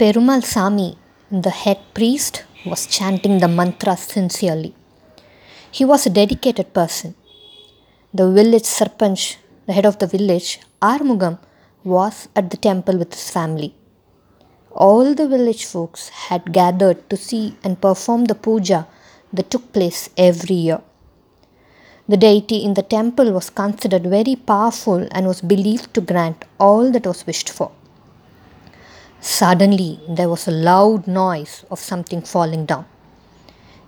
Perumal Sami, the head priest, was chanting the mantra sincerely. He was a dedicated person. The village sarpanch, the head of the village, Armugam, was at the temple with his family. All the village folks had gathered to see and perform the puja that took place every year. The deity in the temple was considered very powerful and was believed to grant all that was wished for. Suddenly, there was a loud noise of something falling down.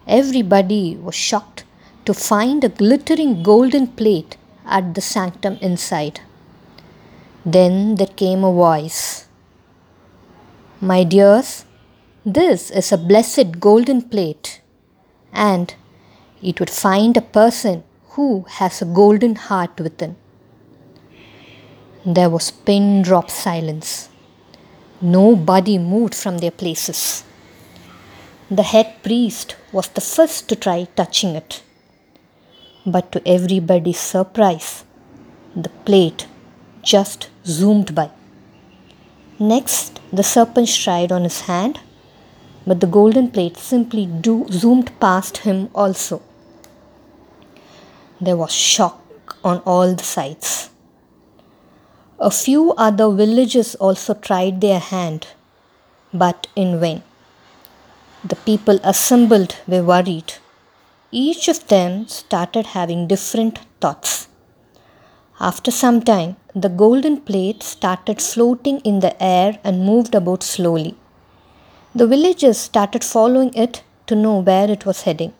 Everybody was shocked to find a glittering golden plate at the sanctum inside. Then there came a voice. "My dears, this is a blessed golden plate, and it would find a person who has a golden heart within." There was pin drop silence. Nobody moved from their places. The head priest was the first to try touching it. But to everybody's surprise, the plate just zoomed by. Next, the serpent tried on his hand, but the golden plate simply zoomed past him also. There was shock on all the sides. A few other villages also tried their hand, but in vain. The people assembled were worried. Each of them started having different thoughts. After some time, the golden plate started floating in the air and moved about slowly. The villagers started following it to know where it was heading.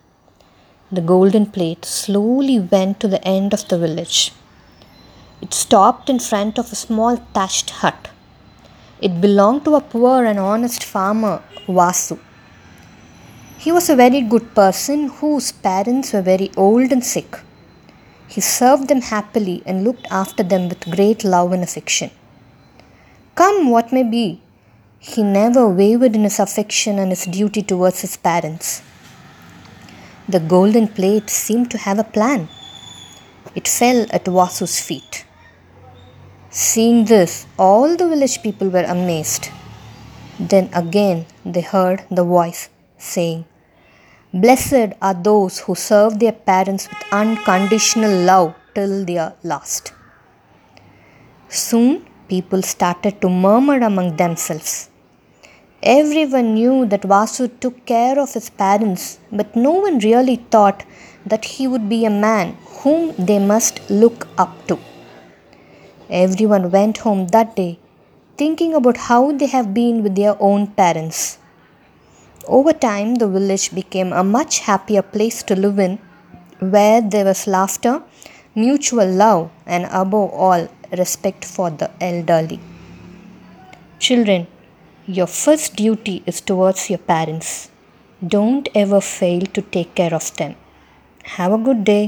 The golden plate slowly went to the end of the village. It stopped in front of a small thatched hut. It belonged to a poor and honest farmer, Vasu. He was a very good person whose parents were very old and sick. He served them happily and looked after them with great love and affection. Come what may be, he never wavered in his affection and his duty towards his parents. The golden plate seemed to have a plan. It fell at Vasu's feet. Seeing this, all the village people were amazed. Then again they heard the voice saying, "Blessed are those who serve their parents with unconditional love till their last." Soon people started to murmur among themselves. Everyone knew that Vasu took care of his parents, but no one really thought that he would be a man whom they must look up to. Everyone went home that day, thinking about how they have been with their own parents. Over time, the village became a much happier place to live in, where there was laughter, mutual love, and above all, respect for the elderly. Children, your first duty is towards your parents. Don't ever fail to take care of them. Have a good day.